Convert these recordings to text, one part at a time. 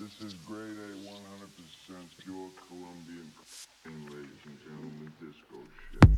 This is grade A 100% pure Colombian, ladies and gentlemen, disco shit.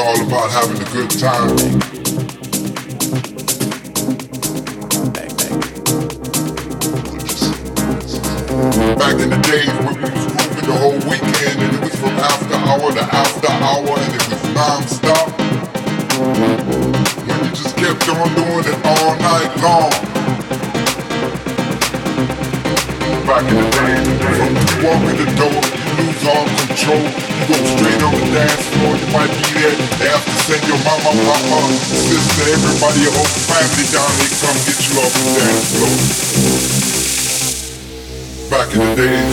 all about having a good time. Back in the days when we was moving the whole weekend, and it was from after hour to after hour, and it was non-stop. When you just kept on doing it all night long. Back in the days, from walking the door, you lose all control. You go straight on the dance floor, you might be there. They have to send your mama, papa, sister, everybody, your whole family down here, come get you off the dance floor. Back in the days.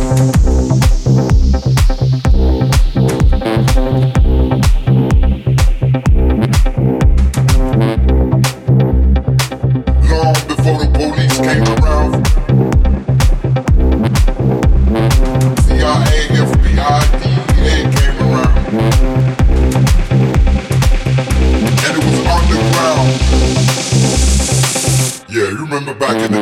Back in the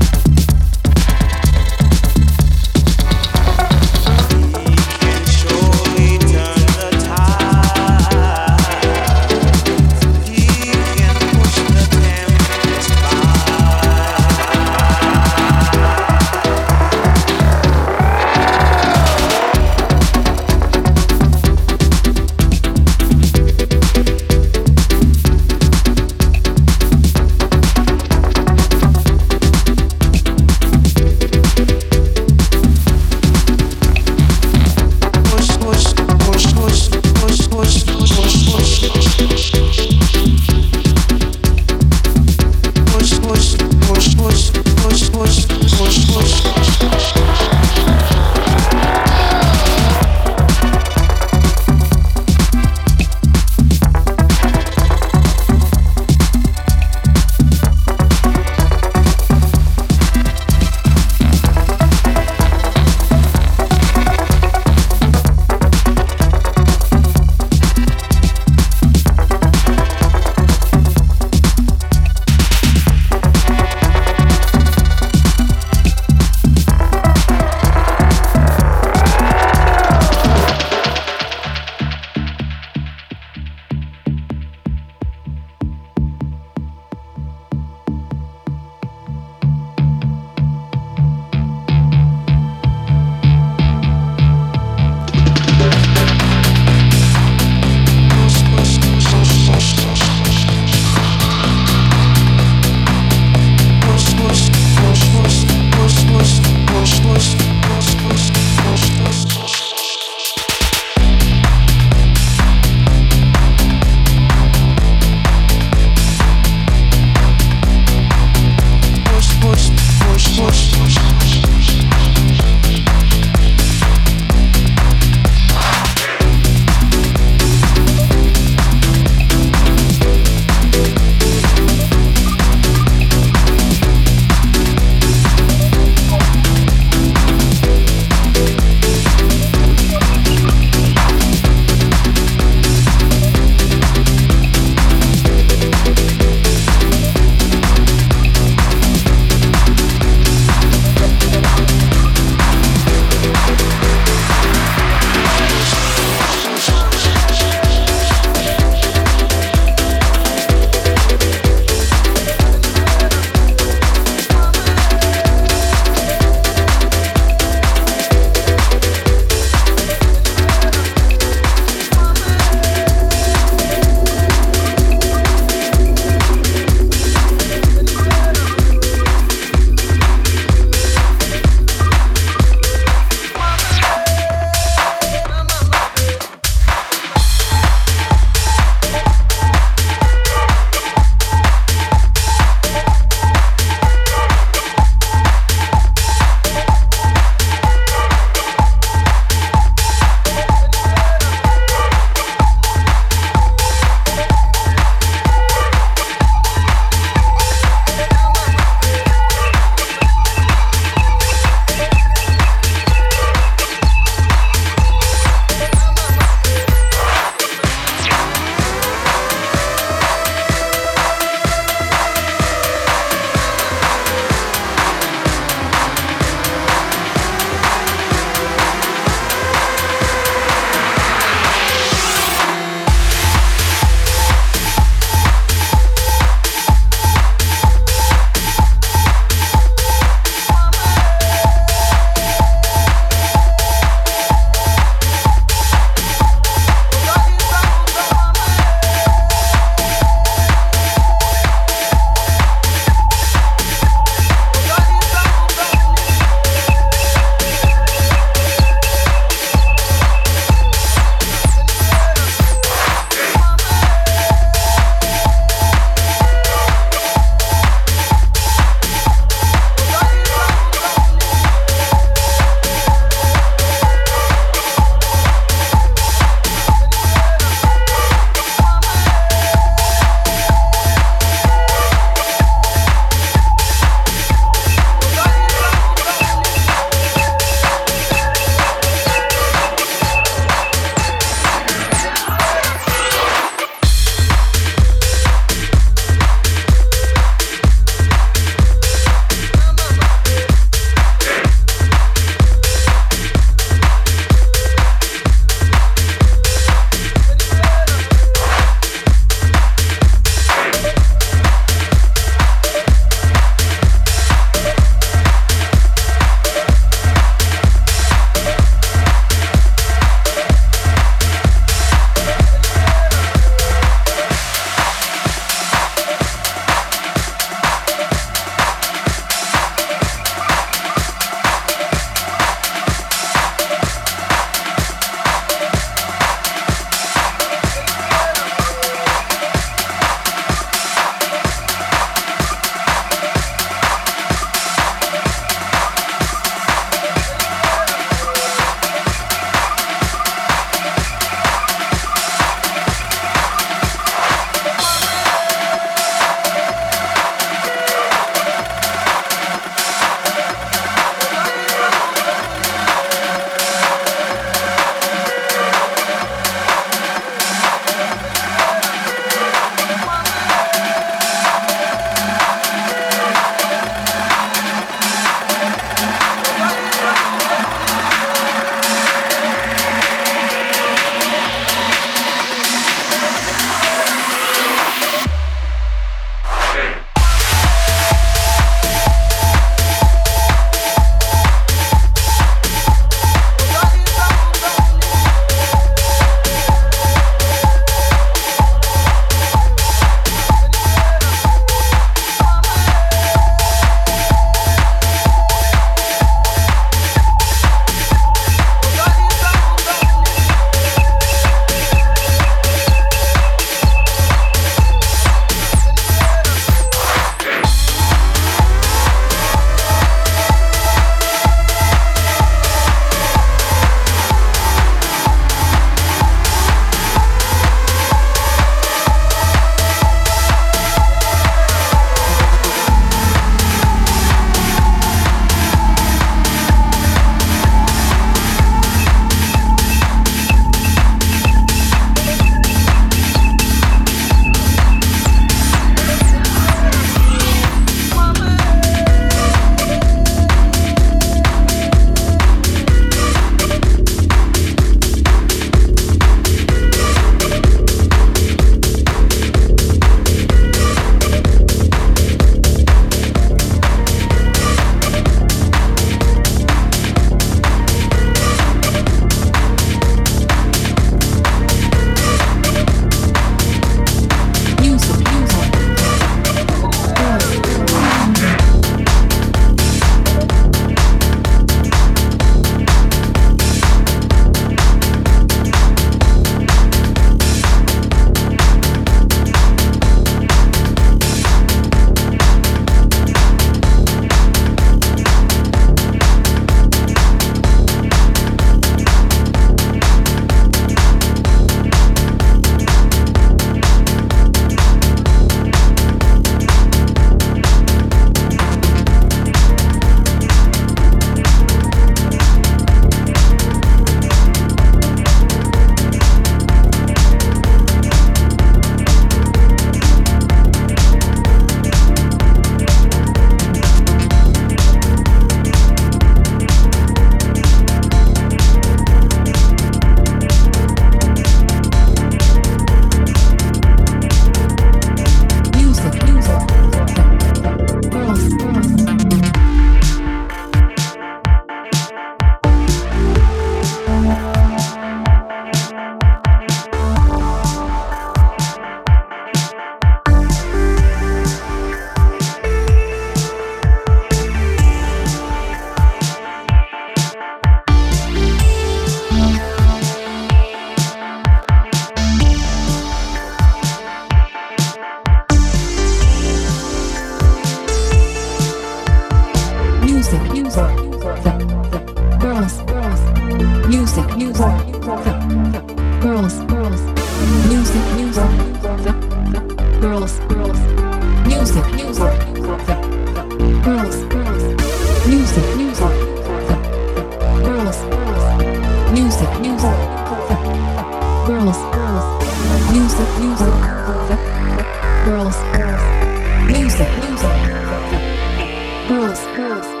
music, girls.